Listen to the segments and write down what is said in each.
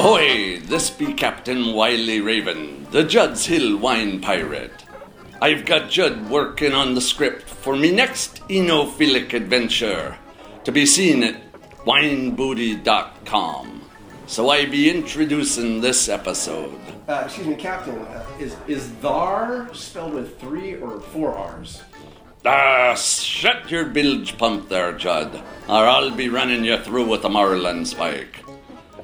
Ahoy! This be Captain Wiley Raven, the Judd's Hill wine pirate. I've got Judd working on the script for me next enophilic adventure, to be seen at WineBooty.com. So I be introducing this episode. Excuse me, Captain, is thar spelled with 3 or 4 R's? Shut your bilge pump there, Judd, or I'll be running you through with a marlin spike.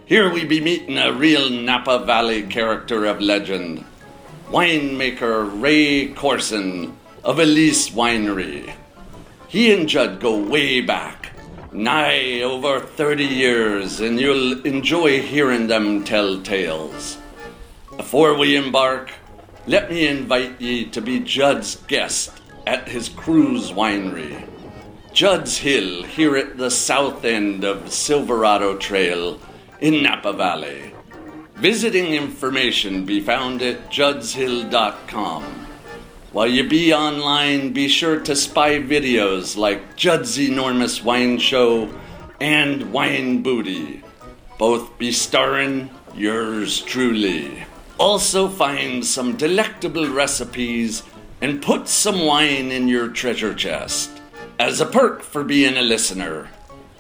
Here we be meeting a real Napa Valley character of legend, winemaker Ray Corson of Elise Winery. He and Judd go way back, nigh over 30 years, and you'll enjoy hearing them tell tales. Before we embark, let me invite ye to be Judd's guest at his cruise winery, Judd's Hill, here at the south end of Silverado Trail, in Napa Valley. Visiting information be found at Juddshill.com. While you be online, be sure to spy videos like Jud's Enormous Wine Show and Wine Booty. Both be starring yours truly. Also find some delectable recipes and put some wine in your treasure chest as a perk for being a listener.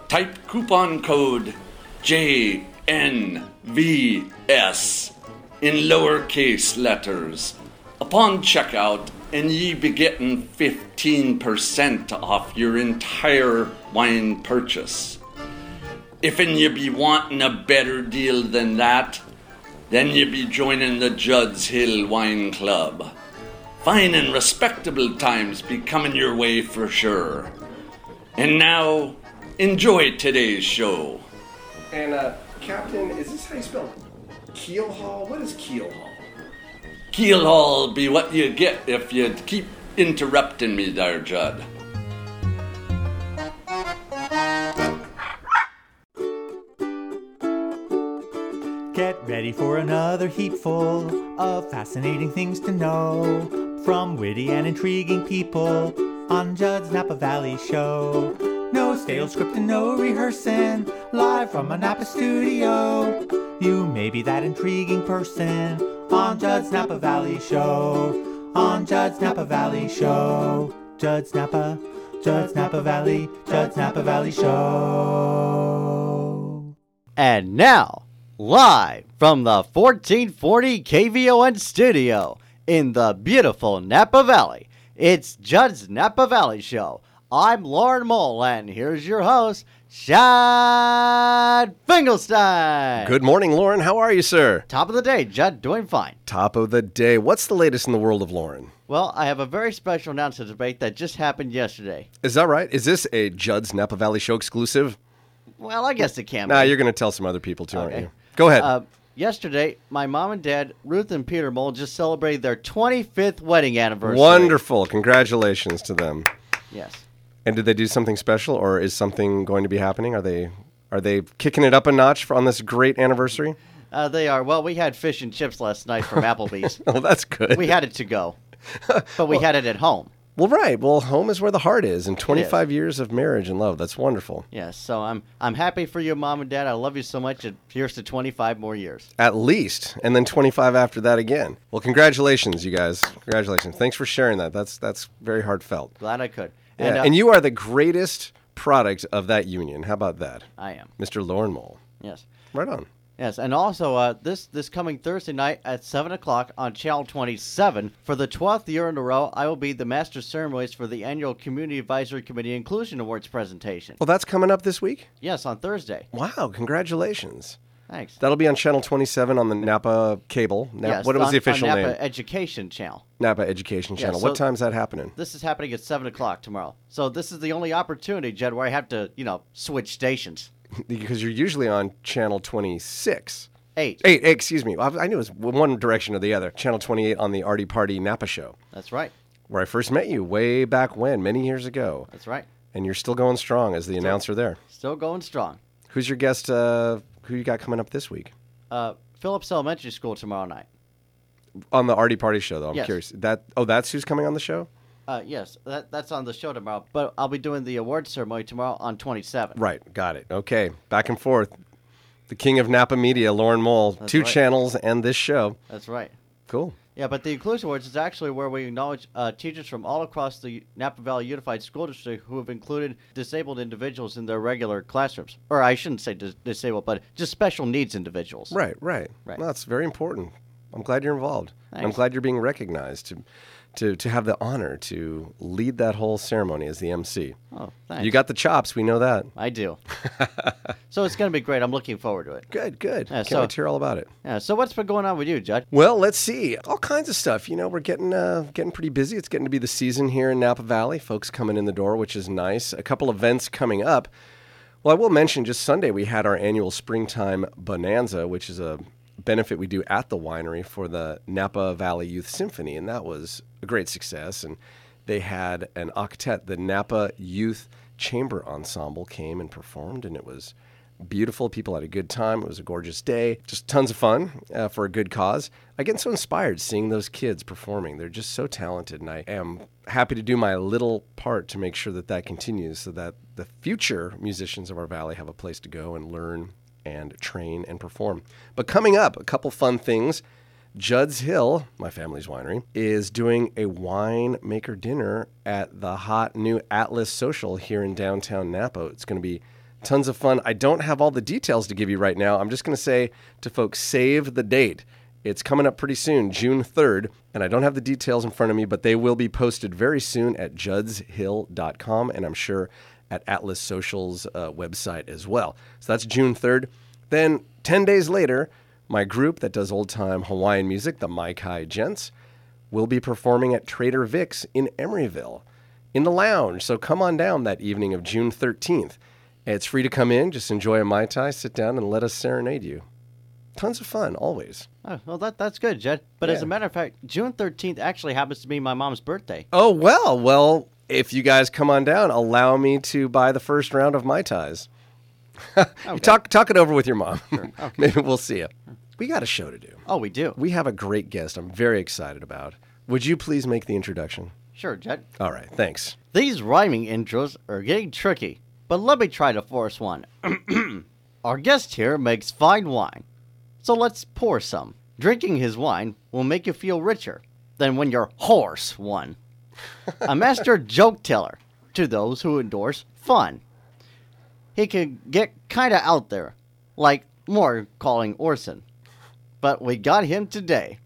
Type coupon code JNVS in lowercase letters upon checkout, and ye be getting 15% off your entire wine purchase. If and ye be wanting a better deal than that, then ye be joining the Judd's Hill Wine Club. Fine and respectable times be coming your way for sure. And now, enjoy today's show. And, Captain, is this how you spell it? Keelhaul? What is keelhaul? Keelhaul be what you get if you keep interrupting me there, Judd. Get ready for another heapful of fascinating things to know from witty and intriguing people on Judd's Napa Valley Show. No stale script and no rehearsing, live from a Napa studio. You may be that intriguing person on Judd's Napa Valley Show. On Judd's Napa Valley Show. Judd's Napa Valley, Judd's Napa Valley Show. And now, live from the 1440 KVON studio in the beautiful Napa Valley, it's Judd's Napa Valley Show. I'm Lauren Mole, and here's your host, Art Finkelstein. Good morning, Lauren. How are you, sir? Top of the day, Judd. Doing fine. Top of the day. What's the latest in the world of Lauren? Well, I have a very special announcement debate that just happened yesterday. Is that right? Is this a Judd's Napa Valley Show exclusive? Well, I guess it can be. Nah, you're going to tell some other people too, aren't you? Go ahead. Yesterday, my mom and dad, Ruth and Peter Mole, just celebrated their 25th wedding anniversary. Wonderful. Congratulations to them. Yes. And did they do something special, or is something going to be happening? Are they kicking it up a notch on this great anniversary? They are. Well, we had fish and chips last night from Applebee's. Oh, that's good. We had it to go, but we had it at home. Well, right. Well, home is where the heart is, and 25 years of marriage and love. That's wonderful. Yes. Yeah, so I'm happy for you, Mom and Dad. I love you so much. And here's to 25 more years. At least, and then 25 after that again. Well, congratulations, you guys. Congratulations. Thanks for sharing that. That's very heartfelt. Glad I could. Yeah. And you are the greatest product of that union. How about that? I am. Mr. Lauren Mole. Yes. Right on. Yes, and also this coming Thursday night at 7 o'clock on Channel 27, for the 12th year in a row, I will be the Master Ceremonies for the annual Community Advisory Committee Inclusion Awards presentation. Well, that's coming up this week? Yes, on Thursday. Wow, congratulations. Thanks. That'll be on Channel 27 on the Napa cable. Yes, what was the official name? Napa Education Channel. Napa Education Channel. Yeah, so what time's that happening? This is happening at 7 o'clock tomorrow. So this is the only opportunity, Jed, where I have to, switch stations. Because you're usually on Channel 26. Eight, excuse me. I knew it was one direction or the other. Channel 28 on the Artie Party Napa show. That's right. Where I first met you way back when, many years ago. That's right. And you're still going strong as the announcer there. Still going strong. Who's your guest... Who you got coming up this week? Phillips Elementary School tomorrow night. On the Artie Party show, though. I'm curious. That's who's coming on the show? Yes, that's on the show tomorrow. But I'll be doing the award ceremony tomorrow on 27. Right, got it. Okay, back and forth. the king of Napa media, Lauren Moll. That's two right. channels and this show. That's right. Cool. Yeah, but the Inclusion Awards is actually where we acknowledge teachers from all across the Napa Valley Unified School District who have included disabled individuals in their regular classrooms. Or I shouldn't say disabled, but just special needs individuals. Right. Well, that's very important. I'm glad you're involved. Thanks. I'm glad you're being recognized to have the honor to lead that whole ceremony as the MC. Oh, thanks. You got the chops. We know that. I do. So it's going to be great. I'm looking forward to it. Good. Yeah, Can't wait to hear all about it. Yeah. So what's been going on with you, Judd? Well, let's see. All kinds of stuff. You know, we're getting pretty busy. It's getting to be the season here in Napa Valley. Folks coming in the door, which is nice. A couple events coming up. Well, I will mention just Sunday we had our annual Springtime Bonanza, which is a benefit we do at the winery for the Napa Valley Youth Symphony, and that was a great success. And they had an octet, the Napa Youth Chamber Ensemble came and performed, and it was beautiful. People had a good time. It was a gorgeous day. Just tons of fun for a good cause. I get so inspired seeing those kids performing. They're just so talented, and I am happy to do my little part to make sure that that continues so that the future musicians of our valley have a place to go and learn and train and perform. But coming up, a couple fun things. Jud's Hill, my family's winery, is doing a winemaker dinner at the hot new Atlas Social here in downtown Napa. It's going to be tons of fun. I don't have all the details to give you right now. I'm just going to say to folks, save the date. It's coming up pretty soon, June 3rd, and I don't have the details in front of me, but they will be posted very soon at Juddshill.com, and I'm sure at Atlas Social's website as well. So that's June 3rd. Then 10 days later, my group that does old-time Hawaiian music, the Maikai Gents, will be performing at Trader Vic's in Emeryville in the lounge. So come on down that evening of June 13th. It's free to come in. Just enjoy a Mai Tai, sit down, and let us serenade you. Tons of fun, always. Oh, well, that's good, Jed. But yeah. As a matter of fact, June 13th actually happens to be my mom's birthday. Oh, well... If you guys come on down, allow me to buy the first round of Mai Tais. Okay. Talk it over with your mom. Sure. Okay. Maybe we'll see you. We got a show to do. Oh, we do. We have a great guest I'm very excited about. Would you please make the introduction? Sure, Judd. All right, thanks. These rhyming intros are getting tricky, but let me try to force one. Our guest here makes fine wine, so let's pour some. Drinking his wine will make you feel richer than when your horse won. A master joke teller to those who endorse fun. He can get kind of out there, like more calling Orson. But we got him today.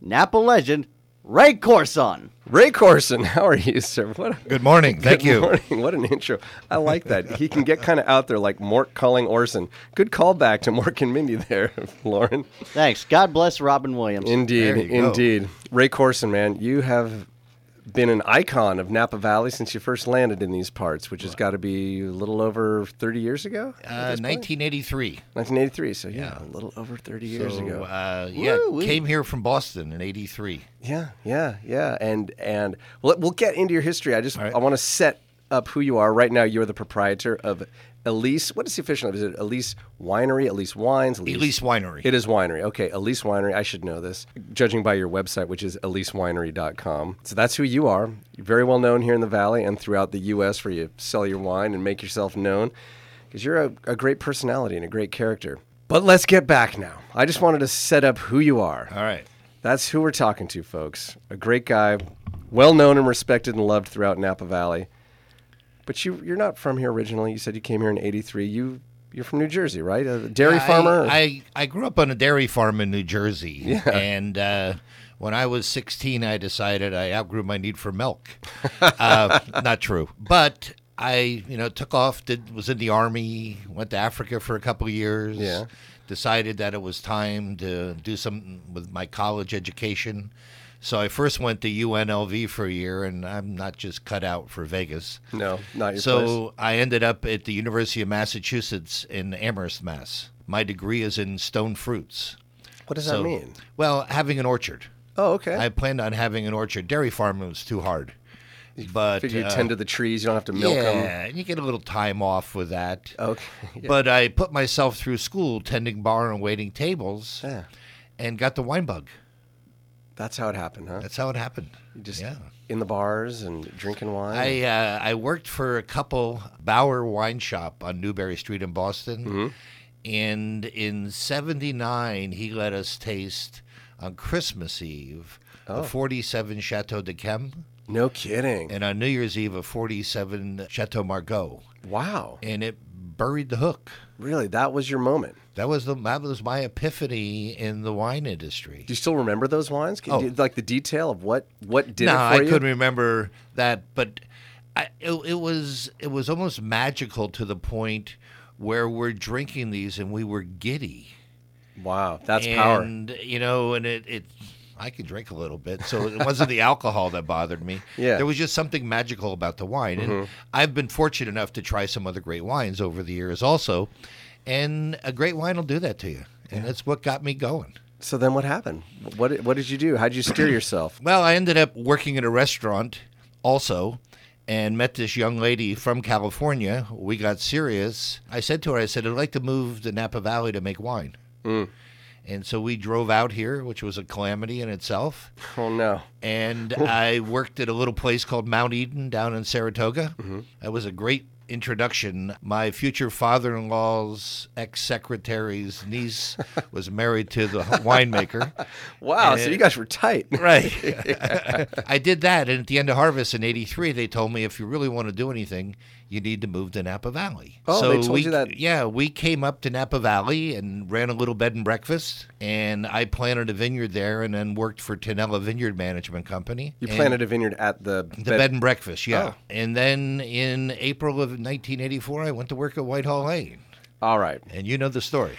Napa legend, Ray Corson. Ray Corson, how are you, sir? Good morning. Thank you. Good morning. What an intro. I like that. He can get kind of out there like Mork calling Orson. Good callback to Mork and Mindy there, Lauren. Thanks. God bless Robin Williams. Indeed. Ray Corson, man, you have been an icon of Napa Valley since you first landed in these parts, which has got to be a little over 30 years ago? 1983. 1983, so yeah, a little over 30 years ago. Came here from Boston in 83. Yeah. And we'll get into your history. I want to set up who you are. Right now, you're the proprietor of Elise. What is the official name? Is it Elise Winery, Elise Wines? Elise Winery. It is Winery. Okay, Elise Winery. I should know this, judging by your website, which is EliseWinery.com. So that's who you are. You're very well known here in the Valley and throughout the U.S. where you sell your wine and make yourself known because you're a great personality and a great character. But let's get back now. I just wanted to set up who you are. All right. That's who we're talking to, folks. A great guy, well known and respected and loved throughout Napa Valley. But you're not from here originally. You said you came here in 83. You're from New Jersey, right? A dairy farmer? I grew up on a dairy farm in New Jersey. Yeah. And when I was 16, I decided I outgrew my need for milk. Not true. But I took off, was in the Army, went to Africa for a couple of years. Yeah. Decided that it was time to do something with my college education. So I first went to UNLV for a year, and I'm not just cut out for Vegas. No, not your place. So I ended up at the University of Massachusetts in Amherst, Mass. My degree is in stone fruits. What does that mean? Well, having an orchard. Oh, okay. I planned on having an orchard. Dairy farming was too hard. You tend to the trees, you don't have to milk them. Yeah, and you get a little time off with that. Okay. Yeah. But I put myself through school tending bar and waiting tables and got the wine bug. That's how it happened, huh? That's how it happened. Just in the bars and drinking wine? I worked for a couple, Bauer Wine Shop on Newberry Street in Boston. Mm-hmm. And in 79, he let us taste, on Christmas Eve, a 47 Chateau de Chem. No kidding. And on New Year's Eve, a 47 Chateau Margaux. Wow. And it buried the hook. Really? That was your moment? That was my epiphany in the wine industry. Do you still remember those wines? Like the detail of what did it for you? No, I couldn't remember that, but it was almost magical to the point where we're drinking these and we were giddy. Wow, that's power. And, you know, and I could drink a little bit, so it wasn't the alcohol that bothered me. Yeah. There was just something magical about the wine. Mm-hmm. And I've been fortunate enough to try some other great wines over the years also, and a great wine will do that to you. And that's what got me going. So then what happened? What did you do? How did you steer yourself? Well, I ended up working at a restaurant also and met this young lady from California. We got serious. I said to her, I'd like to move to Napa Valley to make wine. Mm. And so we drove out here, which was a calamity in itself. Oh, no. And I worked at a little place called Mount Eden down in Saratoga. Mm-hmm. That was a great introduction. My future father-in-law's ex-secretary's niece was married to the winemaker. Wow, so you guys were tight. Right. I did that, and at the end of harvest in 83, they told me, if you really want to do anything, you need to move to Napa Valley. Oh, so they told you that? Yeah, we came up to Napa Valley and ran a little bed and breakfast, and I planted a vineyard there and then worked for Tonelli Vineyard Management Company. You planted a vineyard at the bed and breakfast, yeah. Oh. And then in April of 1984, I went to work at Whitehall Lane. All right. And you know the story.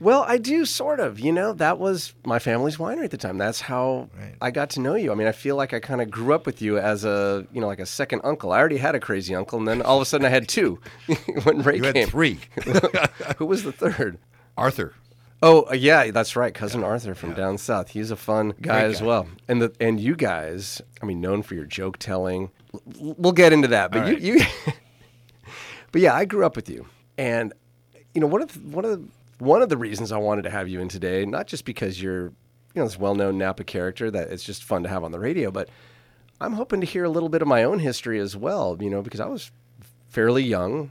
Well, I do, sort of. You know, that was my family's winery at the time. That's how I got to know you. I mean, I feel like I kind of grew up with you as a, you know, like a second uncle. I already had a crazy uncle, and then all of a sudden I had two when Ray came. You had three. Who was the third? Arthur. Oh, yeah, that's right. Cousin Arthur from down south. He's a fun guy as well. And you guys, I mean, known for your joke telling. We'll get into that. But But yeah, I grew up with you. And, you know, one of the reasons I wanted to have you in today, not just because you're, you know, this well-known Napa character that it's just fun to have on the radio, but I'm hoping to hear a little bit of my own history as well, you know, because I was fairly young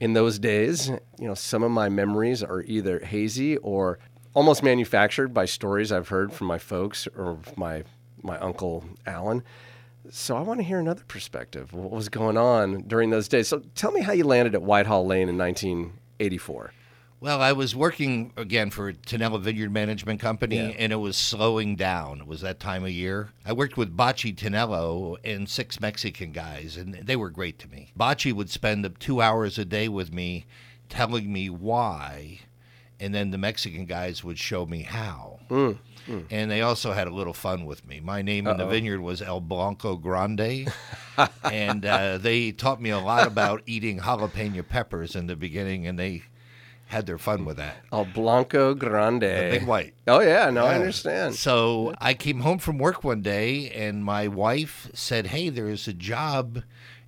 in those days. You know, some of my memories are either hazy or almost manufactured by stories I've heard from my folks or my uncle Alan. So I want to hear another perspective, what was going on during those days. So tell me how you landed at Whitehall Lane in 1984. Well, I was working, again, for Tonelli Vineyard Management Company, and it was slowing down. It was that time of year. I worked with Bocce Tonello and six Mexican guys, and they were great to me. Bocce would spend 2 hours a day with me telling me why, and then the Mexican guys would show me how. Mm. Mm. And they also had a little fun with me. My name in the vineyard was El Blanco Grande, and they taught me a lot about eating jalapeno peppers in the beginning, and they had their fun with that. El Blanco Grande. The big white. Oh, yeah. No, I understand. So I came home from work one day, and my wife said, hey, there is a job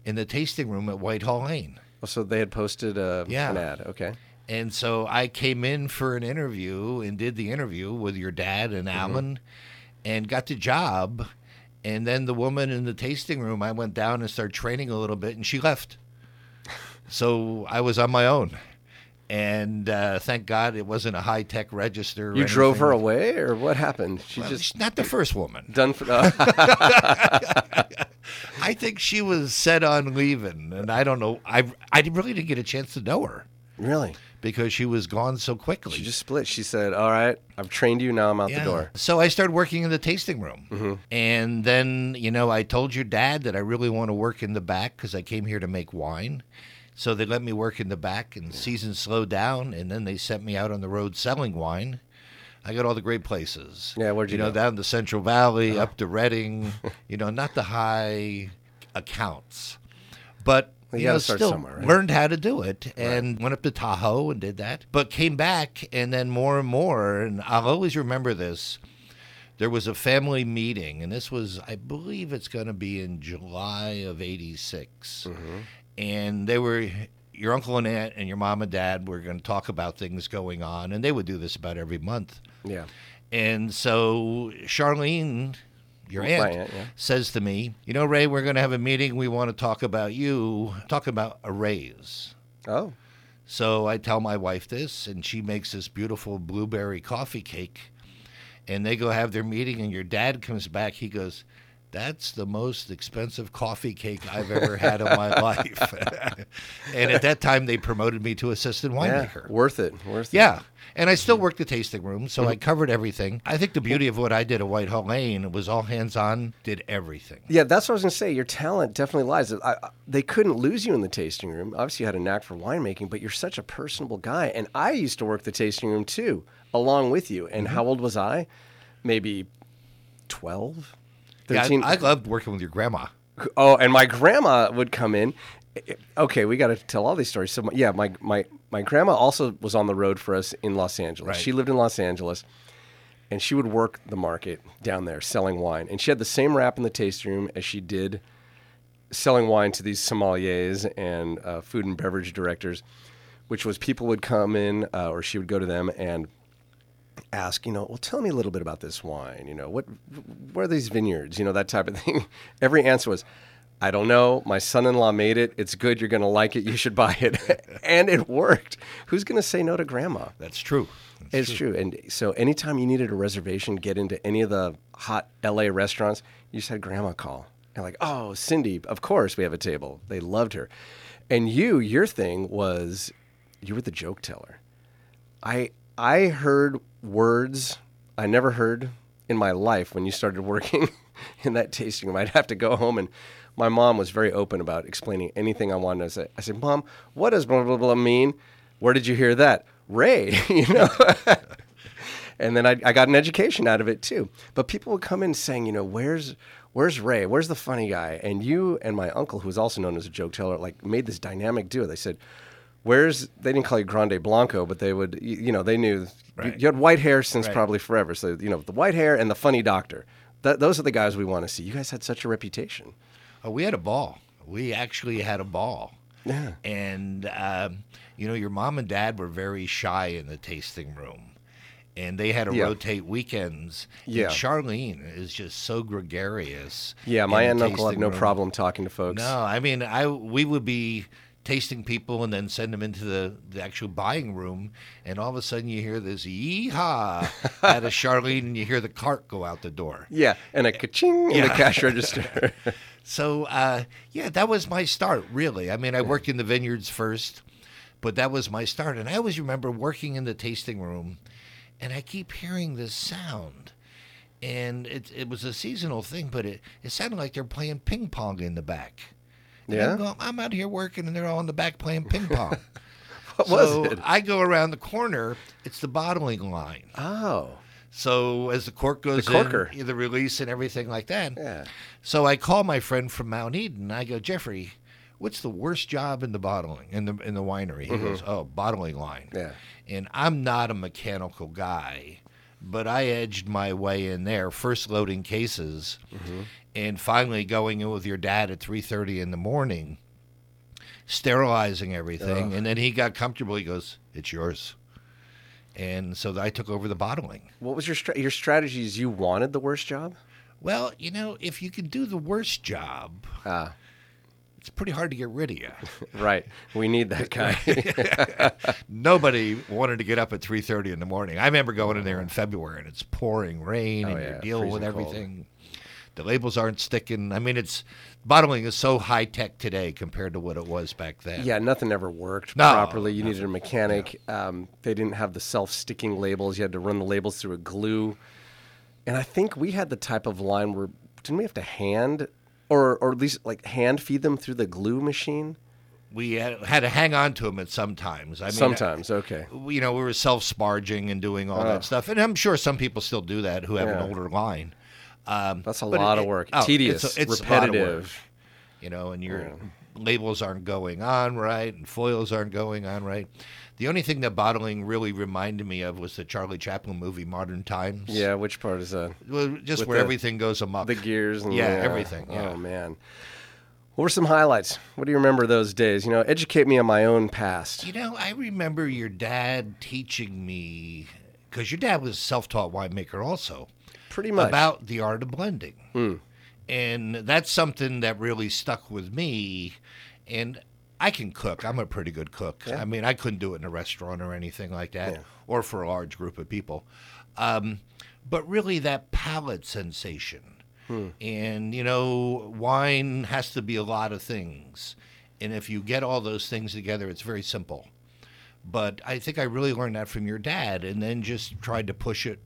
in the tasting room at Whitehall Lane. Oh, so they had posted an ad. Okay. And so I came in for an interview and did the interview with your dad and Alan and got the job. And then the woman in the tasting room, I went down and started training a little bit, and she left. So I was on my own. And thank God it wasn't a high-tech register. You drove her away, or what happened? She's not the first woman. Done for. I think she was set on leaving, and I don't know. I really didn't get a chance to know her. Really? Because she was gone so quickly. She just split. She said, all right, I've trained you, now I'm out the door. So I started working in the tasting room. Mm-hmm. And then, you know, I told your dad that I really want to work in the back because I came here to make wine. So they let me work in the back, and season slowed down, and then they sent me out on the road selling wine. I got all the great places. Yeah, where'd you go? Down the Central Valley, up to Redding, you know, not the high accounts. But, you know, still learned how to do it, and went up to Tahoe and did that. But came back, and then more and more, and I'll always remember this. There was a family meeting, and this was, I believe it's going to be in July of 86. Mm-hmm. And they were, your uncle and aunt and your mom and dad were going to talk about things going on. And they would do this about every month. Yeah. And so Charlene, your aunt says to me, you know, Ray, we're going to have a meeting. We want to talk about a raise. Oh. So I tell my wife this, and she makes this beautiful blueberry coffee cake. And they go have their meeting, and your dad comes back. He goes, that's the most expensive coffee cake I've ever had in my life. And at that time, they promoted me to assistant winemaker. Yeah, worth it. Yeah. And I still worked the tasting room, so I covered everything. I think the beauty of what I did at Whitehall Lane was all hands-on, did everything. Yeah, that's what I was going to say. Your talent definitely lies. They couldn't lose you in the tasting room. Obviously, you had a knack for winemaking, but you're such a personable guy. And I used to work the tasting room, too, along with you. And how old was I? Maybe 12? Yeah, I loved working with your grandma. Oh, and my grandma would come in. Okay, we got to tell all these stories. So, my grandma also was on the road for us in Los Angeles. Right. She lived in Los Angeles, and she would work the market down there selling wine. And she had the same rap in the tasting room as she did selling wine to these sommeliers and food and beverage directors, which was people would come in, or she would go to them and ask, well, tell me a little bit about this wine, what are these vineyards, that type of thing. Every answer was, I don't know, my son-in-law made it, it's good, you're going to like it, you should buy it. And it worked. Who's going to say no to grandma? That's true. It's true. And so anytime you needed a reservation, get into any of the hot LA restaurants, you just had grandma call. And like, oh, Cindy, of course we have a table. They loved her. And your thing was, you were the joke teller. I heard words I never heard in my life when you started working in that tasting room. I'd have to go home, and my mom was very open about explaining anything I wanted to say. I said, Mom, what does blah, blah, blah mean? Where did you hear that? Ray, And then I got an education out of it, too. But people would come in saying, where's Ray? Where's the funny guy? And you and my uncle, who was also known as a joke teller, made this dynamic duo. They said, they didn't call you Grande Blanco, but they would, they knew, right. You had white hair since probably forever. So, the white hair and the funny doctor. Those are the guys we want to see. You guys had such a reputation. Oh, we had a ball. We actually had a ball. Yeah. And, your mom and dad were very shy in the tasting room. And they had to rotate weekends. Yeah. And Charlene is just so gregarious. Yeah, my aunt and uncle have no problem talking to folks. No, we would be tasting people and then send them into the actual buying room, and all of a sudden you hear this yee-haw out of Charlene, and you hear the cart go out the door. Yeah, and a ka-ching in the cash register. So, that was my start, really. I worked in the vineyards first, but that was my start. And I always remember working in the tasting room, and I keep hearing this sound. And it was a seasonal thing, but it sounded like they're playing ping pong in the back. Yeah. I'm out here working, and they're all in the back playing ping pong. What was it? I go around the corner. It's the bottling line. Oh. So as the cork goes in, the release and everything like that. Yeah. So I call my friend from Mount Eden. I go, Jeffrey, what's the worst job in the bottling, in the winery? He goes, oh, bottling line. Yeah. And I'm not a mechanical guy, but I edged my way in there, first loading cases. Mm-hmm. And finally going in with your dad at 3:30 in the morning, sterilizing everything. And then he got comfortable. He goes, it's yours. And so I took over the bottling. What was your strategy? Is you wanted the worst job? Well, if you can do the worst job, it's pretty hard to get rid of you. Right. We need that guy. Nobody wanted to get up at 3:30 in the morning. I remember going in there in February, and it's pouring rain, and you're dealing with everything. Cold. The labels aren't sticking. Bottling is so high tech today compared to what it was back then. Yeah, nothing ever worked properly. You needed a mechanic. Yeah. They didn't have the self-sticking labels. You had to run the labels through a glue. And I think we had the type of line where, didn't we have to hand, or at least hand feed them through the glue machine? We had to hang on to them at some times. Okay. We were self-sparging and doing all that stuff. And I'm sure some people still do that who have an older line. That's a lot of work. Tedious, it's repetitive. A lot of work, and your labels aren't going on right, and foils aren't going on right. The only thing that bottling really reminded me of was the Charlie Chaplin movie, Modern Times. Yeah, which part is that? Well, just where everything goes amok. The gears and everything. Yeah. Oh, man. What were some highlights? What do you remember those days? Educate me on my own past. I remember your dad teaching me, because your dad was a self-taught winemaker also. Pretty much. About the art of blending. And that's something that really stuck with me. And I can cook. I'm a pretty good cook. Yeah. I mean, I couldn't do it in a restaurant or anything like that, yeah, or for a large group of people. But really that palate sensation. And, you know, wine has to be a lot of things. And if you get all those things together, it's very simple. But I think I really learned that from your dad, and then just tried to push it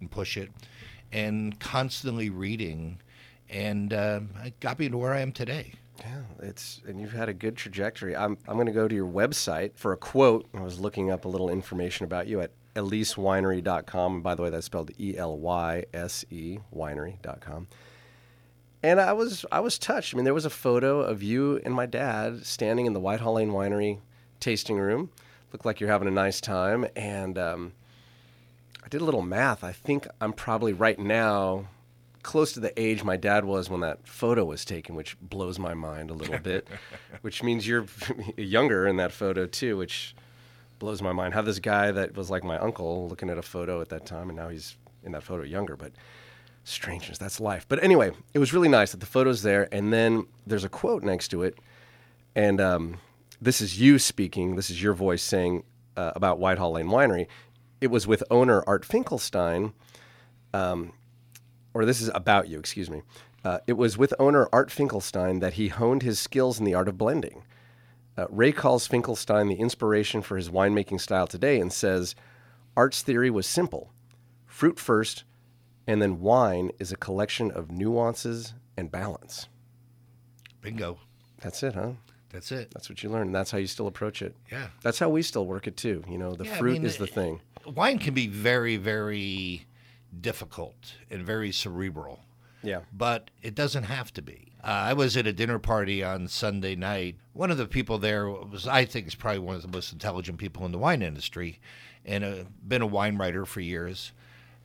and constantly reading. And it got me to where I am today. Yeah, it's, and you've had a good trajectory. I'm going to go to your website for a quote. I was looking up a little information about you at EliseWinery.com. By the way, that's spelled E-L-Y-S-E, winery.com. And I was touched. I mean, there was a photo of you and my dad standing in the Whitehall Lane Winery tasting room. Looked like you're having a nice time. And I did a little math. I think I'm probably right now close to the age my dad was when that photo was taken, which blows my mind a little bit, which means you're younger in that photo too, which blows my mind. How this guy that was like my uncle looking at a photo at that time, and now he's in that photo younger, but strangeness, that's life. But anyway, it was really nice that the photo's there, and then there's a quote next to it, and this is you speaking, this is your voice saying about Whitehall Lane Winery. It was with owner Art Finkelstein, or this is about you, excuse me. It was with owner Art Finkelstein that he honed his skills in the art of blending. Ray calls Finkelstein the inspiration for his winemaking style today and says, Art's theory was simple. Fruit first, and then wine is a collection of nuances and balance. Bingo. That's it, huh? That's it. That's what you learn, and that's how you still approach it. Yeah. That's how we still work it, too. You know, the fruit is the thing. Wine can be very, very difficult and very cerebral. Yeah. But it doesn't have to be. I was at a dinner party on Sunday night. One of the people there was, I think, is probably one of the most intelligent people in the wine industry, and been a wine writer for years.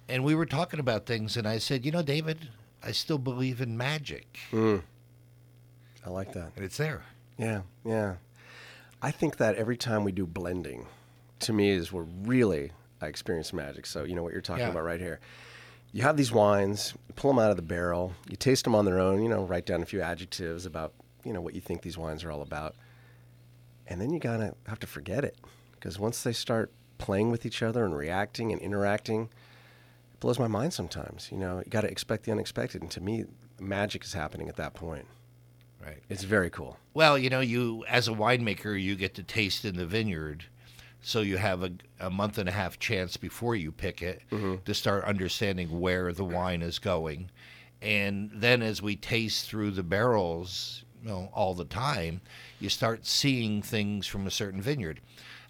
And we were talking about things, and I said, you know, David, I still believe in magic. I like that. And it's there. Yeah, yeah. I think that every time we do blending, to me, is where really I experience magic. So you know what you're talking about right here. You have these wines, you pull them out of the barrel, you taste them on their own, you know, write down a few adjectives about, you know, what you think these wines are all about. And then you gotta have to forget it, because once they start playing with each other and reacting and interacting, it blows my mind sometimes. You know, you gotta expect the unexpected. And to me, magic is happening at that point. Right. It's very cool. Well, you know, you as a winemaker, you get to taste in the vineyard. So you have a month and a half chance before you pick it to start understanding where the wine is going. And then as we taste through the barrels, you know, all the time, you start seeing things from a certain vineyard.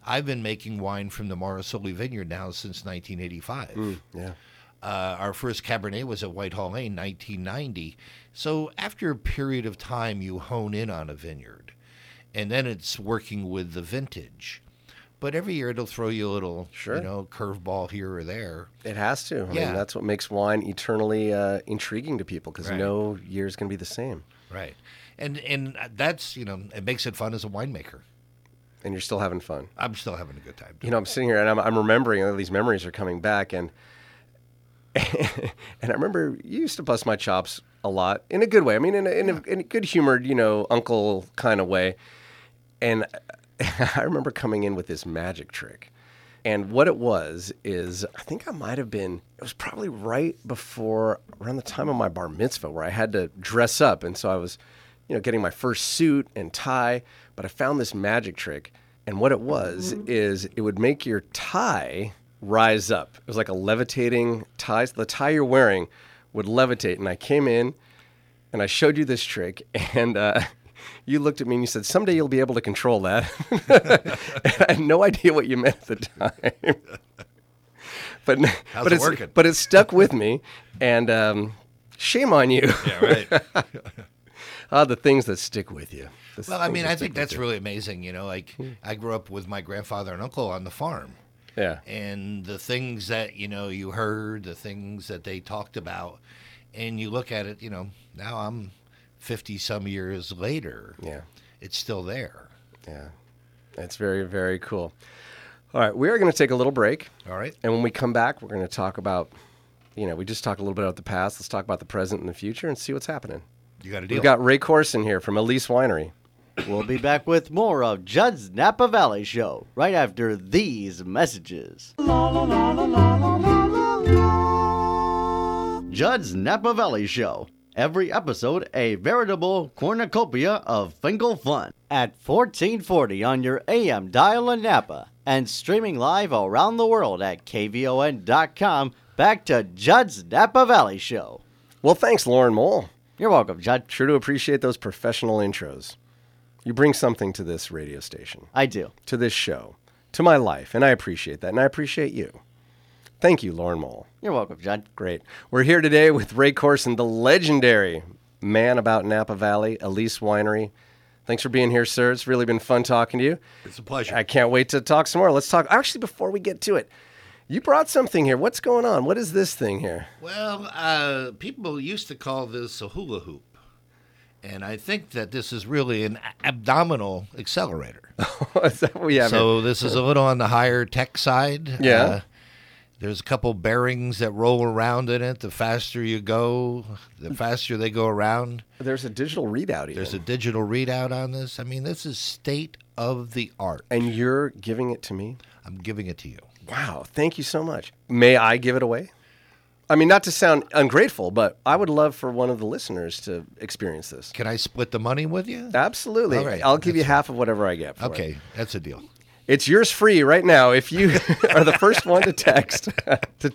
I've been making wine from the Morrisoli Vineyard now since 1985. Our first Cabernet was at Whitehall Lane, 1990. So after a period of time, you hone in on a vineyard. And then it's working with the vintage. But every year it'll throw you a little, you know, curveball here or there. It has to. I mean, that's what makes wine eternally intriguing to people, because no year's going to be the same. Right. And that's, you know, it makes it fun as a winemaker. And you're still having fun. I'm still having a good time. You know, I'm sitting here and I'm remembering, all these memories are coming back. And I remember you used to bust my chops a lot, in a good way. I mean, in a good-humored, you know, uncle kind of way. And I remember coming in with this magic trick. And what it was is, I think I might have been, it was probably right before, around the time of my bar mitzvah, where I had to dress up. And so I was, you know, getting my first suit and tie, but I found this magic trick. And what it was is, it would make your tie rise up. It was like a levitating tie. So the tie you're wearing would levitate. And I came in and I showed you this trick, and you looked at me and you said, someday you'll be able to control that. I had no idea what you meant at the time. How's it working? But it stuck with me, and shame on you. Yeah, right. The things that stick with you. Well, I mean, I think that's really amazing. You know, like I grew up with my grandfather and uncle on the farm. Yeah. And the things that, you know, you heard, the things that they talked about, and you look at it, you know, now I'm 50 some years later. Yeah. It's still there. Yeah. That's very, very cool. All right. We are going to take a little break. All right. And when we come back, we're going to talk about, you know, we just talked a little bit about the past. Let's talk about the present and the future and see what's happening. You got a deal. We've got Ray Corson here from Elise Winery. We'll be back with more of Judd's Napa Valley Show right after these messages. La, la, la, la, la, la, la, la. Judd's Napa Valley Show. Every episode, a veritable cornucopia of Finkel fun. At 1440 on your AM dial in Napa and streaming live around the world at KVON.com. Back to Judd's Napa Valley Show. Well, thanks, Lauren Mole. You're welcome, Judd. Sure to appreciate those professional intros. You bring something to this radio station. I do. To this show. To my life. And I appreciate that. And I appreciate you. Thank you, Lauren Mole. You're welcome, Judd. Great. We're here today with Ray Corson, the legendary man about Napa Valley, Elise Winery. Thanks for being here, sir. It's really been fun talking to you. It's a pleasure. I can't wait to talk some more. Let's talk. Actually, before we get to it, you brought something here. What's going on? What is this thing here? Well, people used to call this a hula hoop. And I think that this is really an abdominal accelerator. Is that what we have? So this is a little on the higher tech side. Yeah. There's a couple bearings that roll around in it. The faster you go, the faster they go around. There's a digital readout even. There's a digital readout on this. I mean, this is state of the art. And you're giving it to me? I'm giving it to you. Wow. Thank you so much. May I give it away? I mean, not to sound ungrateful, but I would love for one of the listeners to experience this. Can I split the money with you? Absolutely. All right, I'll give you half of whatever I get for it. Okay, that's a deal. It's yours free right now if you are the first one to text. What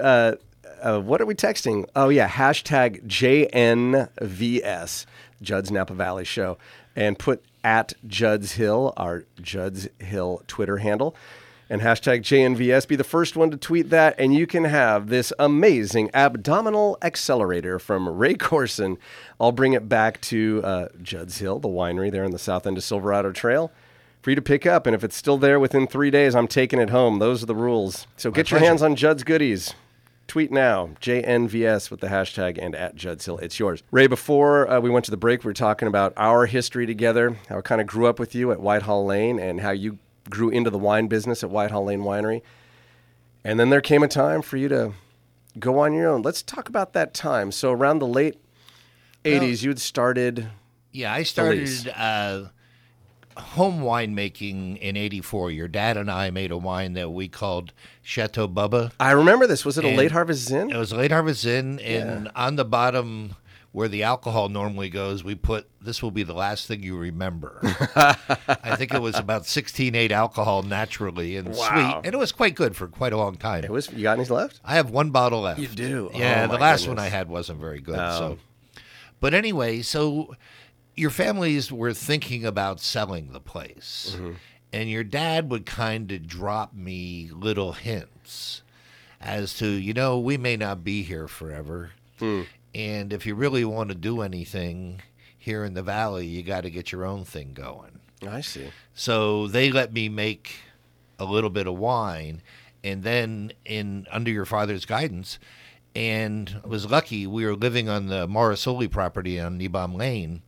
are we texting? Oh, yeah, hashtag JNVS, Judd's Napa Valley Show, and put at Judd's Hill, our Judd's Hill Twitter handle. And hashtag JNVS, be the first one to tweet that, and you can have this amazing abdominal accelerator from Ray Corson. I'll bring it back to Judd's Hill, the winery there in the south end of Silverado Trail, for you to pick up. And if it's still there within 3 days, I'm taking it home. Those are the rules. So get your hands on Judd's goodies. Tweet now, JNVS with the hashtag and at Jud's Hill. It's yours. Ray, before we went to the break, we were talking about our history together, how I kind of grew up with you at Whitehall Lane, and how you grew into the wine business at Whitehall Lane Winery. And then there came a time for you to go on your own. Let's talk about that time. So around the late 80s, you had started... Yeah, I started home winemaking in 84. Your dad and I made a wine that we called Chateau Bubba. I remember this. Was it a late harvest zin? It was a late harvest zin, and on the bottom... where the alcohol normally goes, we put, this will be the last thing you remember. I think it was about 16.8 alcohol naturally and sweet. And it was quite good for quite a long time. It was. You got any left? I have one bottle left. You do? Yeah, the last one I had wasn't very good. So, but anyway, so your families were thinking about selling the place. Mm-hmm. And your dad would kind of drop me little hints as to, you know, we may not be here forever. Mm. And if you really want to do anything here in the valley, you got to get your own thing going. I see. So they let me make a little bit of wine, and then under your father's guidance, and I was lucky, we were living on the Morrisoli property on Nebom Lane,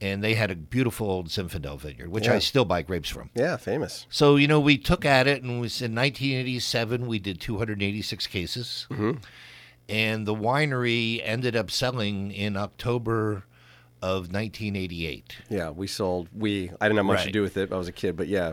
and they had a beautiful old Zinfandel vineyard, which I still buy grapes from. Yeah, famous. So, you know, we took at it, and it was in 1987, we did 286 cases. Mm-hmm. And the winery ended up selling in October of 1988. Yeah, we sold. I didn't have much to do with it. I was a kid, but yeah,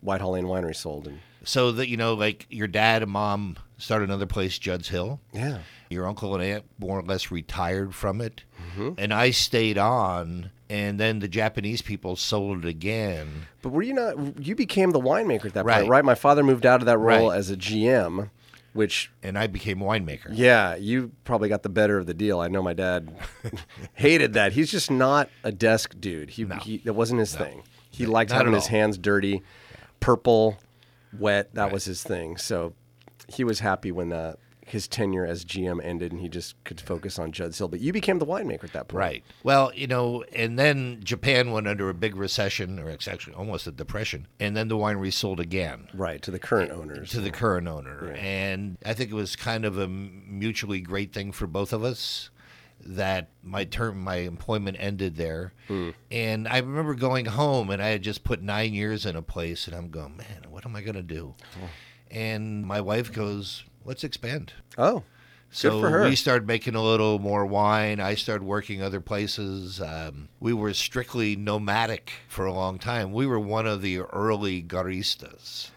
Whitehall Lane Winery sold. So that, you know, like your dad and mom started another place, Jud's Hill. Yeah. Your uncle and aunt more or less retired from it. Mm-hmm. And I stayed on, and then the Japanese people sold it again. But were you not, you became the winemaker at that point, right? My father moved out of that role as a GM. And I became winemaker. Yeah, you probably got the better of the deal. I know my dad hated that. He's just not a desk dude. That wasn't his thing. He liked having his hands dirty, purple, wet. That was his thing. So he was happy when his tenure as GM ended and he just could focus on Jud's Hill. But you became the winemaker at that point. Right. Well, you know, and then Japan went under a big recession, or it's actually almost a depression, and then the winery sold again. Right, to the current owners. To the current owner. Right. And I think it was kind of a mutually great thing for both of us that my employment ended there. Mm. And I remember going home, and I had just put 9 years in a place, and I'm going, man, what am I going to do? Oh. And my wife goes... let's expand. Oh. So good for her. We started making a little more wine. I started working other places. We were strictly nomadic for a long time. We were one of the early garistas.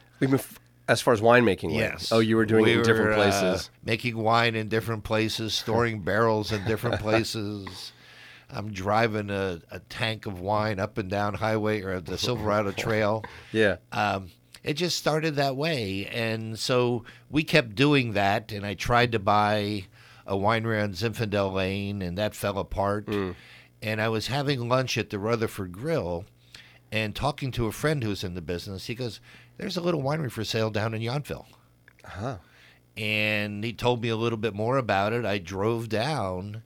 As far as winemaking, yes. Oh, you were doing it in different places. Making wine in different places, storing barrels in different places. I'm driving a tank of wine up and down highway or the Silverado Trail. Yeah. It just started that way. And so we kept doing that. And I tried to buy a winery on Zinfandel Lane, and that fell apart. Mm. And I was having lunch at the Rutherford Grill and talking to a friend who's in the business. He goes, there's a little winery for sale down in Yountville. Uh-huh. And he told me a little bit more about it. I drove down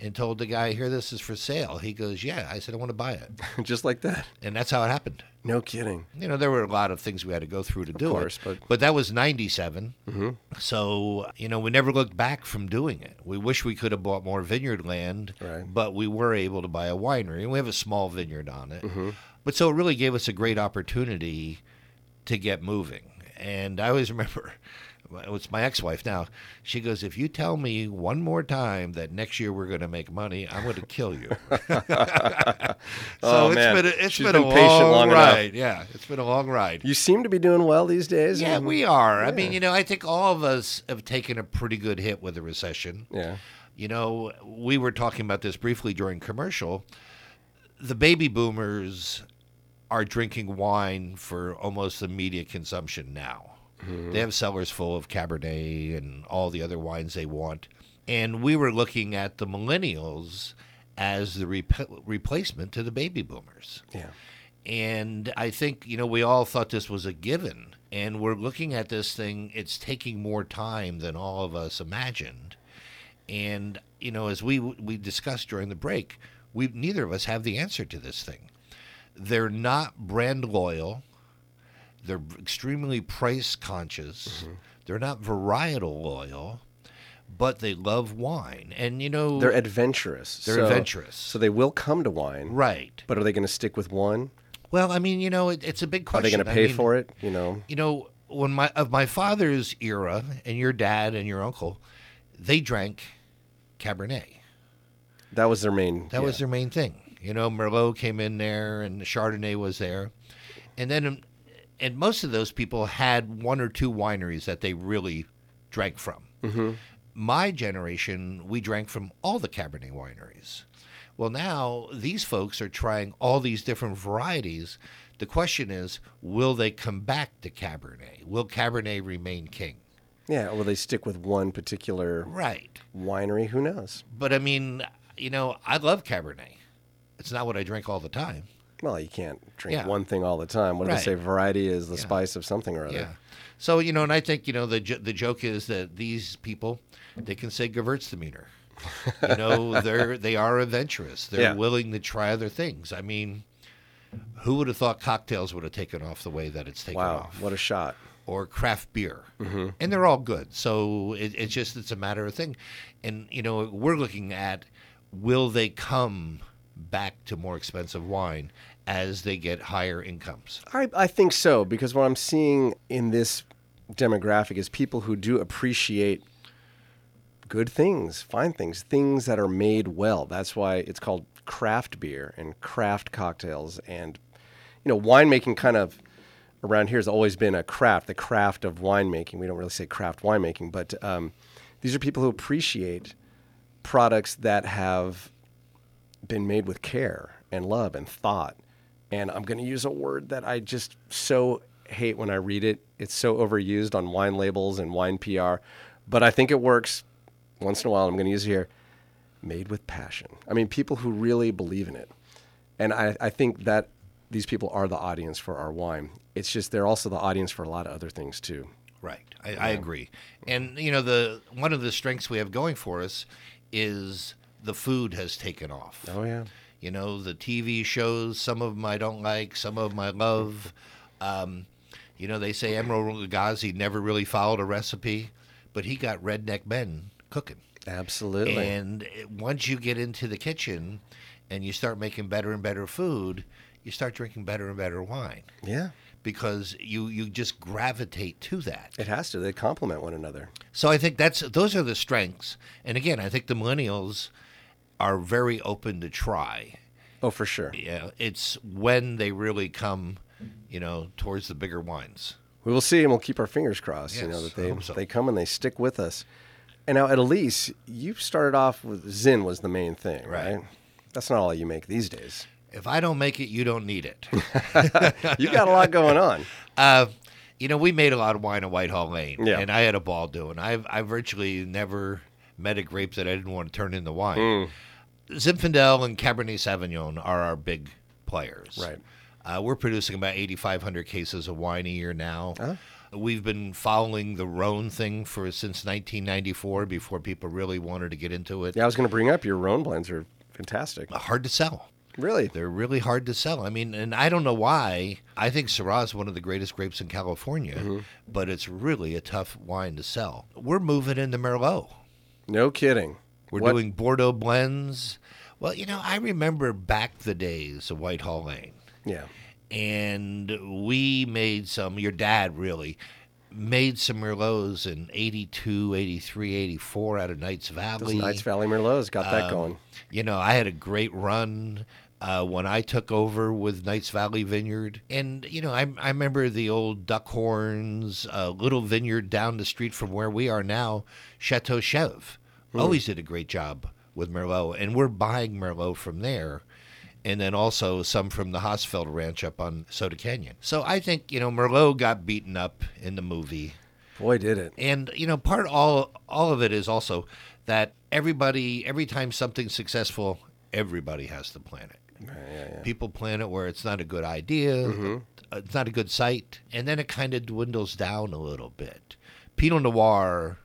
and told the guy, here, this is for sale. He goes, yeah. I said, I want to buy it. Just like that. And that's how it happened. No kidding. You know, there were a lot of things we had to go through to do it. Of course. But that was 97. Mm-hmm. So, you know, we never looked back from doing it. We wish we could have bought more vineyard land, right, but we were able to buy a winery. And we have a small vineyard on it. Mm-hmm. But so it really gave us a great opportunity to get moving. And I always remember... It's my ex-wife now. She goes, if you tell me one more time that next year we're going to make money, I'm going to kill you. She's been patient long enough. Yeah, it's been a long ride. You seem to be doing well these days. Yeah, we are. Yeah. I mean, you know, I think all of us have taken a pretty good hit with the recession. Yeah. You know, we were talking about this briefly during commercial. The baby boomers are drinking wine for almost immediate consumption now. Mm-hmm. They have cellars full of Cabernet and all the other wines they want. And we were looking at the millennials as the replacement to the baby boomers. Yeah. And I think, you know, we all thought this was a given. And we're looking at this thing, it's taking more time than all of us imagined. And, you know, as we discussed during the break, neither of us have the answer to this thing. They're not brand loyal. They're extremely price conscious. Mm-hmm. They're not varietal loyal, but they love wine. And, you know... They're adventurous. So they will come to wine. Right. But are they going to stick with one? Well, I mean, you know, it's a big question. Are they going to pay for it? You know? You know, of my father's era, and your dad and your uncle, they drank Cabernet. That was their main... That was their main thing. You know, Merlot came in there, and the Chardonnay was there. And then... And most of those people had one or two wineries that they really drank from. Mm-hmm. My generation, we drank from all the Cabernet wineries. Well, now these folks are trying all these different varieties. The question is, will they come back to Cabernet? Will Cabernet remain king? Yeah, or will they stick with one particular winery? Who knows? But, I mean, you know, I love Cabernet. It's not what I drink all the time. Well, you can't drink one thing all the time. What do they say? Variety is the spice of something or other. Yeah. So, you know, and I think, you know, the joke is that these people, they can say Gewürztraminer. You know, they are adventurous. They're willing to try other things. I mean, who would have thought cocktails would have taken off the way that it's taken off? Wow, what a shot. Or craft beer. Mm-hmm. And they're all good. So it's just a matter of thing. And, you know, we're looking at, will they come back to more expensive wine as they get higher incomes? I think so, because what I'm seeing in this demographic is people who do appreciate good things, fine things, things that are made well. That's why it's called craft beer and craft cocktails. And, you know, winemaking kind of around here has always been a craft, the craft of winemaking. We don't really say craft winemaking, but these are people who appreciate products that have been made with care and love and thought. And I'm going to use a word that I just so hate when I read it. It's so overused on wine labels and wine PR, but I think it works once in a while. I'm going to use it here. Made with passion. I mean, people who really believe in it. And I think that these people are the audience for our wine. It's just they're also the audience for a lot of other things too. Right. I agree. And, you know, one of the strengths we have going for us is the food has taken off. Oh, yeah. You know, the TV shows, some of them I don't like, some of them I love. You know, they say Emeril Lagasse never really followed a recipe, but he got redneck men cooking. Absolutely. And once you get into the kitchen and you start making better and better food, you start drinking better and better wine. Yeah. because you just gravitate to that. It has to. They complement one another. So I think those are the strengths. And again, I think the millennials are very open to try. Oh, for sure. Yeah, it's when they really come, towards the bigger wines. We will see, and we'll keep our fingers crossed. Yes, that they come and they stick with us. And now at Elise, you started off with Zin was the main thing, right? That's not all you make these days. If I don't make it, you don't need it. You got a lot going on. We made a lot of wine at Whitehall Lane, and I had a ball doing. I virtually never met a grape that I didn't want to turn into wine. Zinfandel and Cabernet Sauvignon are our big players. Right. We're producing about 8,500 cases of wine a year now. Huh? We've been following the Rhone thing since 1994, before people really wanted to get into it. Yeah, I was going to bring up your Rhone blends are fantastic. Hard to sell. Really? They're really hard to sell. I mean, and I don't know why. I think Syrah is one of the greatest grapes in California, but it's really a tough wine to sell. We're moving into Merlot. No kidding. We're doing Bordeaux blends. Well, I remember back the days of Whitehall Lane. Yeah. And we made your dad really made some Merlots in 82, 83, 84 out of Knights Valley. Those Knights Valley Merlots got that going. I had a great run when I took over with Knights Valley Vineyard. And, I remember the old Duckhorns, little vineyard down the street from where we are now, Chateau Chev. Always did a great job with Merlot. And we're buying Merlot from there. And then also some from the Hosfeld Ranch up on Soda Canyon. So I think, Merlot got beaten up in the movie. Boy, did it. And, part all of it is also that every time something's successful, everybody has to plan it. Yeah. People plan it where it's not a good idea, it's not a good site, and then it kind of dwindles down a little bit. Pinot Noir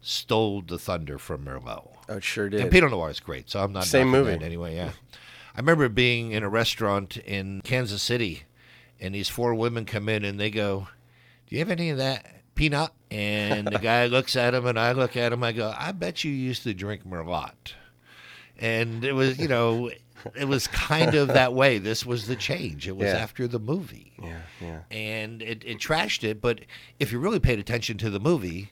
stole the thunder from Merlot. Oh, it sure did. And Pinot Noir is great, so I'm not knocking that anyway, yeah. I remember being in a restaurant in Kansas City, and these four women come in, and they go, "Do you have any of that peanut?" And the guy looks at him, and I look at him. I go, "I bet you used to drink Merlot." And it was, it was kind of that way. This was the change. It was after the movie. Yeah. And it trashed it, but if you really paid attention to the movie,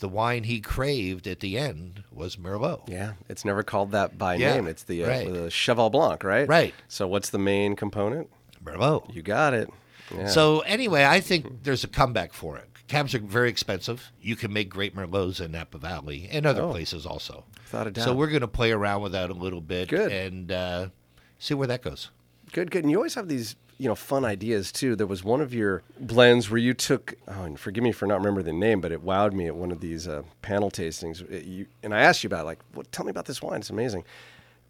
the wine he craved at the end was Merlot. Yeah, it's never called that by name. It's the Cheval Blanc, right? Right. So what's the main component? Merlot. You got it. Yeah. So anyway, I think there's a comeback for it. Cabs are very expensive. You can make great Merlots in Napa Valley and other places also. Without a doubt. So we're going to play around with that a little bit and see where that goes. Good. And you always have these fun ideas too. There was one of your blends where you took, and forgive me for not remembering the name, but it wowed me at one of these panel tastings. And I asked you about it, tell me about this wine. It's amazing.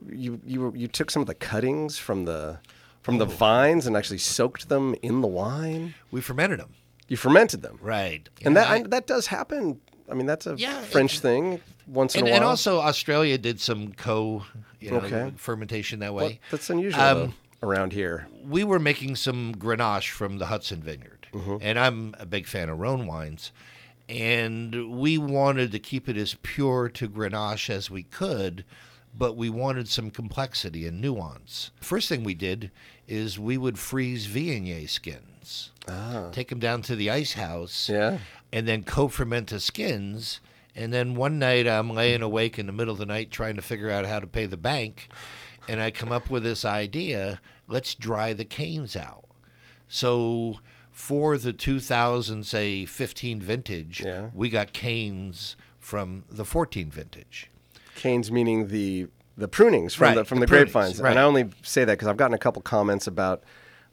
You took some of the cuttings from the vines and actually soaked them in the wine. We fermented them. You fermented them, right? And that does happen. I mean, that's a French thing. Once in a while, and also Australia did some fermentation that way. Well, that's unusual. Around here. We were making some Grenache from the Hudson Vineyard, and I'm a big fan of Rhone wines, and we wanted to keep it as pure to Grenache as we could, but we wanted some complexity and nuance. First thing we did is we would freeze Viognier skins, take them down to the ice house, and then co-ferment the skins, and then one night I'm laying awake in the middle of the night trying to figure out how to pay the bank, and I come up with this idea, let's dry the canes out. So for the 2015 vintage, we got canes from the 14 vintage. Canes meaning the prunings from the grapevines. Right. And I only say that because I've gotten a couple comments about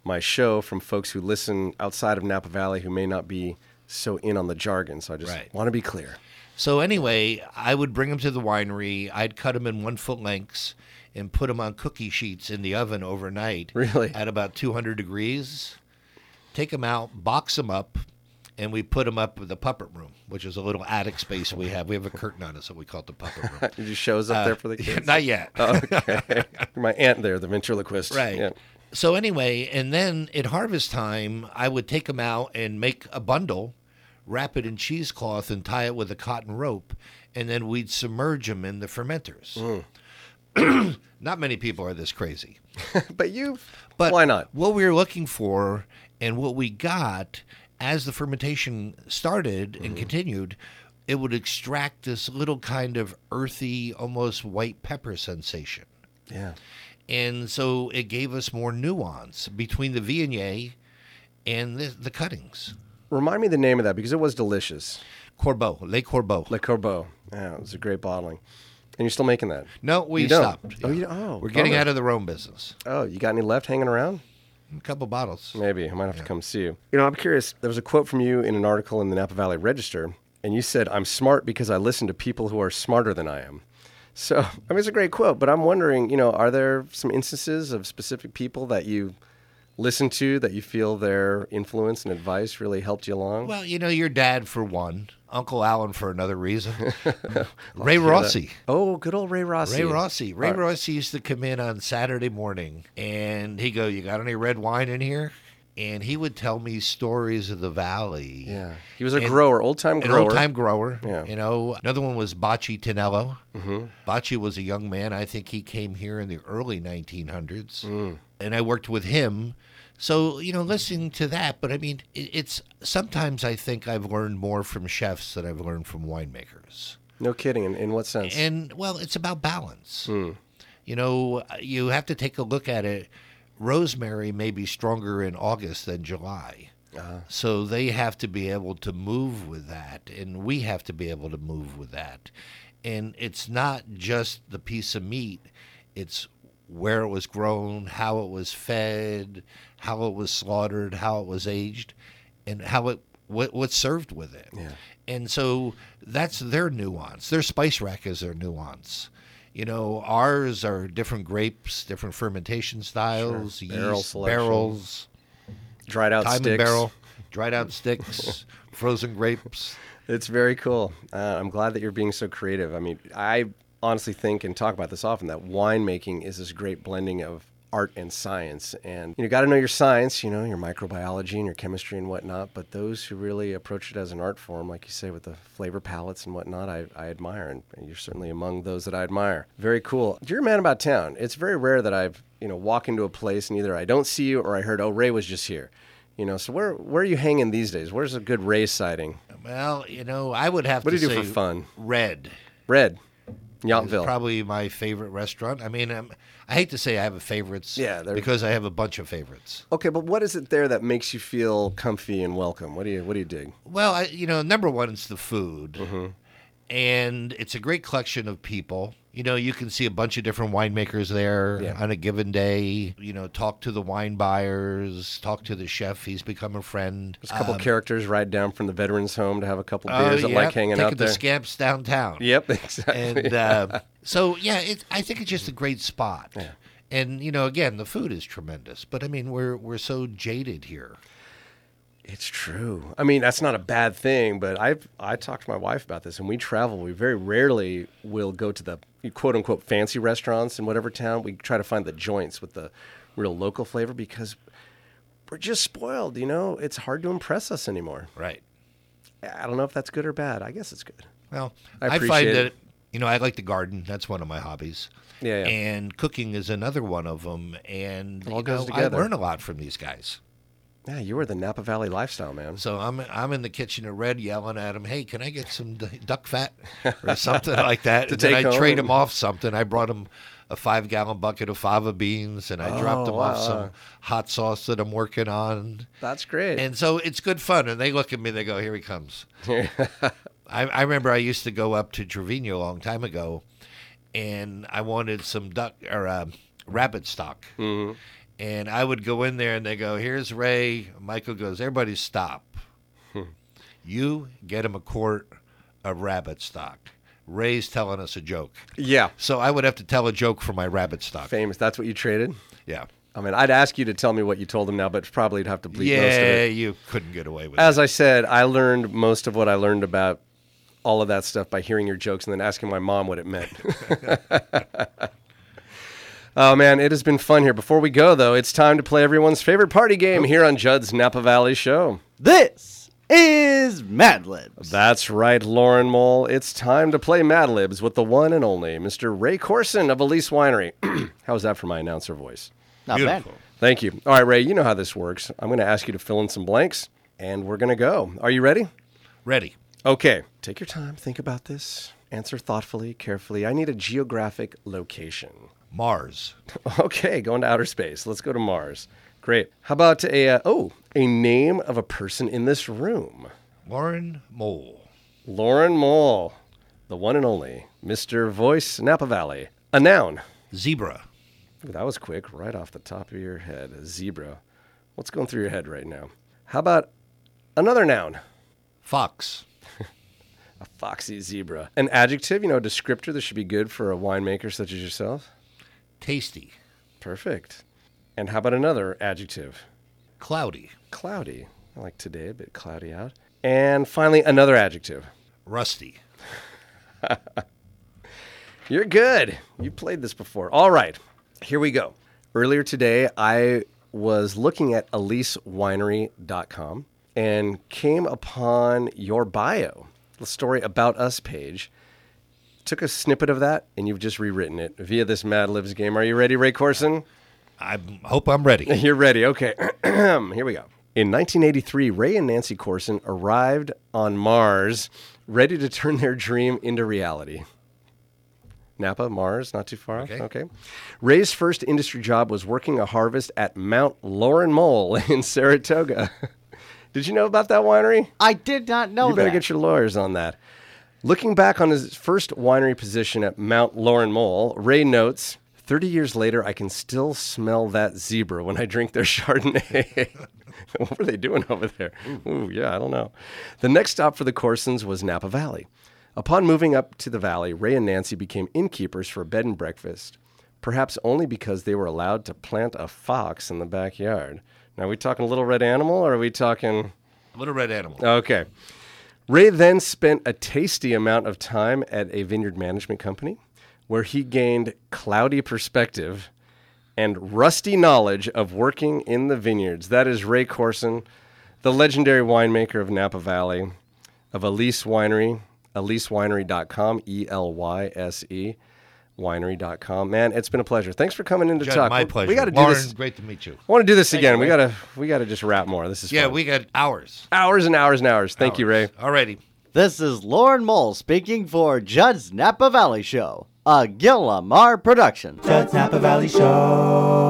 my show from folks who listen outside of Napa Valley who may not be so in on the jargon. So I just want to be clear. So anyway, I would bring them to the winery. I'd cut them in 1-foot lengths and put them on cookie sheets in the oven overnight at about 200 degrees. Take them out, box them up, and we put them up with the puppet room, which is a little attic space we have. We have a curtain on it, so we call it the puppet room. Did you shows up there for the kids? Not yet. Okay. My aunt there, the ventriloquist. Right. Yeah. So anyway, and then at harvest time, I would take them out and make a bundle, wrap it in cheesecloth and tie it with a cotton rope, and then we'd submerge them in the fermenters. Mm. Not many people are this crazy. But why not? What we were looking for And what we got, as the fermentation started and continued, it would extract this little kind of earthy, almost white pepper sensation. Yeah. And so it gave us more nuance between the Viognier and the cuttings. Remind me the name of that, because it was delicious. Corbeau, Le Corbeau. Le Corbeau. Yeah, it was a great bottling. And you're still making that? No, we stopped. Yeah. We're getting out of the Rhone business. Oh, you got any left hanging around? A couple bottles. Maybe. I might have to come see you. You know, I'm curious. There was a quote from you in an article in the Napa Valley Register, and you said, "I'm smart because I listen to people who are smarter than I am." So, I mean, it's a great quote, but I'm wondering, you know, are there some instances of specific people that you listen to that you feel their influence and advice really helped you along? Well, you know, your dad for one, Uncle Alan for another reason, Ray Rossi. Oh, good old Ray Rossi. Ray Rossi used to come in on Saturday morning, and he'd go, "You got any red wine in here?" And he would tell me stories of the valley. Yeah. He was an old-time grower. Yeah. You know, another one was Bacci Tonello. Mm-hmm. Bacci was a young man. I think he came here in the early 1900s. Mm. And I worked with him. So, you know, listening to that. But, I mean, it's sometimes I think I've learned more from chefs than I've learned from winemakers. No kidding. In what sense? And, well, it's about balance. Mm. You know, you have to take a look at it. Rosemary may be stronger in August than July. So they have to be able to move with that, and we have to be able to move with that. And it's not just the piece of meat. It's where it was grown, how it was fed, how it was slaughtered, how it was aged, and how it what's served with it. Yeah. And so that's their nuance. Their spice rack is their nuance. You know, ours are different grapes, different fermentation styles, sure. Yeast, barrels, dried out sticks. Time and barrel, dried out sticks, frozen grapes. It's very cool. I'm glad that you're being so creative. I mean, I honestly think and talk about this often that winemaking is this great blending of art and science. And you got to know your science, you know, your microbiology and your chemistry and whatnot. But those who really approach it as an art form, like you say, with the flavor palettes and whatnot, I admire. And you're certainly among those that I admire. Very cool. You're a man about town. It's very rare that I've, you know, walk into a place and either I don't see you or I heard, "Oh, Ray was just here." You know, so where are you hanging these days? Where's a good Ray sighting? Well, you know, I would have what do you do for fun? Red. Yountville. Probably my favorite restaurant. I mean, I hate to say I have a favorites because I have a bunch of favorites. Okay, but what is it there that makes you feel comfy and welcome? What do you dig? Well, you know, number one, it's the food. Mm-hmm. And it's a great collection of people. You know, you can see a bunch of different winemakers there on a given day. You know, talk to the wine buyers, talk to the chef. He's become a friend. There's a couple characters ride down from the veterans' home to have a couple beers that like hanging out there. Taking the scamps downtown. Yep, exactly. And so, I think it's just a great spot. Yeah. And, you know, again, the food is tremendous. But, I mean, we're so jaded here. It's true. I mean, that's not a bad thing, but I talked to my wife about this, and we travel. We very rarely will go to the quote-unquote fancy restaurants in whatever town. We try to find the joints with the real local flavor because we're just spoiled, you know? It's hard to impress us anymore. Right. I don't know if that's good or bad. I guess it's good. Well, I find that, you know, I like to garden. That's one of my hobbies. Yeah. And cooking is another one of them, and all goes together. I learn a lot from these guys. Yeah, you were the Napa Valley lifestyle, man. So I'm in the kitchen at Red yelling at him, "Hey, can I get some duck fat or something like that?" And then I trade him off something. I brought him a 5-gallon bucket of fava beans, and I dropped him off some hot sauce that I'm working on. That's great. And so it's good fun. And they look at me, they go, "Here he comes." I remember I used to go up to Trevino a long time ago, and I wanted some duck or rabbit stock. Mm-hmm. And I would go in there, and they go, "Here's Ray." Michael goes, "Everybody stop. You get him a quart of rabbit stock. Ray's telling us a joke." Yeah. So I would have to tell a joke for my rabbit stock. Famous. That's what you traded? Yeah. I mean, I'd ask you to tell me what you told him now, but probably you'd have to bleep most of it. Yeah, you couldn't get away with it. As I said, I learned most of what I learned about all of that stuff by hearing your jokes and then asking my mom what it meant. Oh, man, it has been fun here. Before we go, though, it's time to play everyone's favorite party game here on Judd's Napa Valley Show. This is Mad Libs. That's right, Lauren Mole. It's time to play Mad Libs with the one and only Mr. Ray Corson of Elise Winery. How's that for my announcer voice? Not Beautiful. Bad. Thank you. All right, Ray, you know how this works. I'm going to ask you to fill in some blanks, and we're going to go. Are you ready? Ready. Okay. Take your time. Think about this. Answer thoughtfully, carefully. I need a geographic location. Mars. Okay, going to outer space. Let's go to Mars. Great. How about a name of a person in this room? Lauren Mole. Lauren Mole. The one and only Mr. Voice Napa Valley. A noun. Zebra. Ooh, that was quick, right off the top of your head. A zebra. What's going through your head right now? How about another noun? Fox. A foxy zebra. An adjective, a descriptor that should be good for a winemaker such as yourself? Tasty. Perfect. And how about another adjective? Cloudy. Cloudy. Like today, a bit cloudy out. And finally, another adjective. Rusty. You're good. You played this before. All right, here we go. Earlier today, I was looking at EliseWinery.com and came upon your bio, the story about us page. Took a snippet of that, and you've just rewritten it via this Mad Libs game. Are you ready, Ray Corson? I hope I'm ready. You're ready. Okay. Here we go. In 1983, Ray and Nancy Corson arrived on Mars, ready to turn their dream into reality. Napa, Mars, not too far off. Okay. Ray's first industry job was working a harvest at Mount Lauren Mole in Saratoga. Did you know about that winery? I did not know that. You better get your lawyers on that. Looking back on his first winery position at Mount Lauren Mole, Ray notes, 30 years later, I can still smell that zebra when I drink their Chardonnay. What were they doing over there? Ooh, yeah, I don't know. The next stop for the Corsons was Napa Valley. Upon moving up to the valley, Ray and Nancy became innkeepers for a bed and breakfast, perhaps only because they were allowed to plant a fox in the backyard. Now, are we talking little red animal, or are we talking... Little red animal. Okay. Ray then spent a tasty amount of time at a vineyard management company, where he gained cloudy perspective and rusty knowledge of working in the vineyards. That is Ray Corson, the legendary winemaker of Napa Valley, of Elise Winery, EliseWinery.com, E-L-Y-S-E, winery.com. Man, it's been a pleasure. Thanks for coming in to talk. My pleasure. We gotta do Lauren, this. Great to meet you. I want to do this again. Thanks, we gotta just rap more. This is fun. We got hours. Hours and hours and hours. Thank you, Ray. All righty. This is Lauren Mole speaking for Judd's Napa Valley Show. A Gil Lamar production. Judd's Napa Valley Show.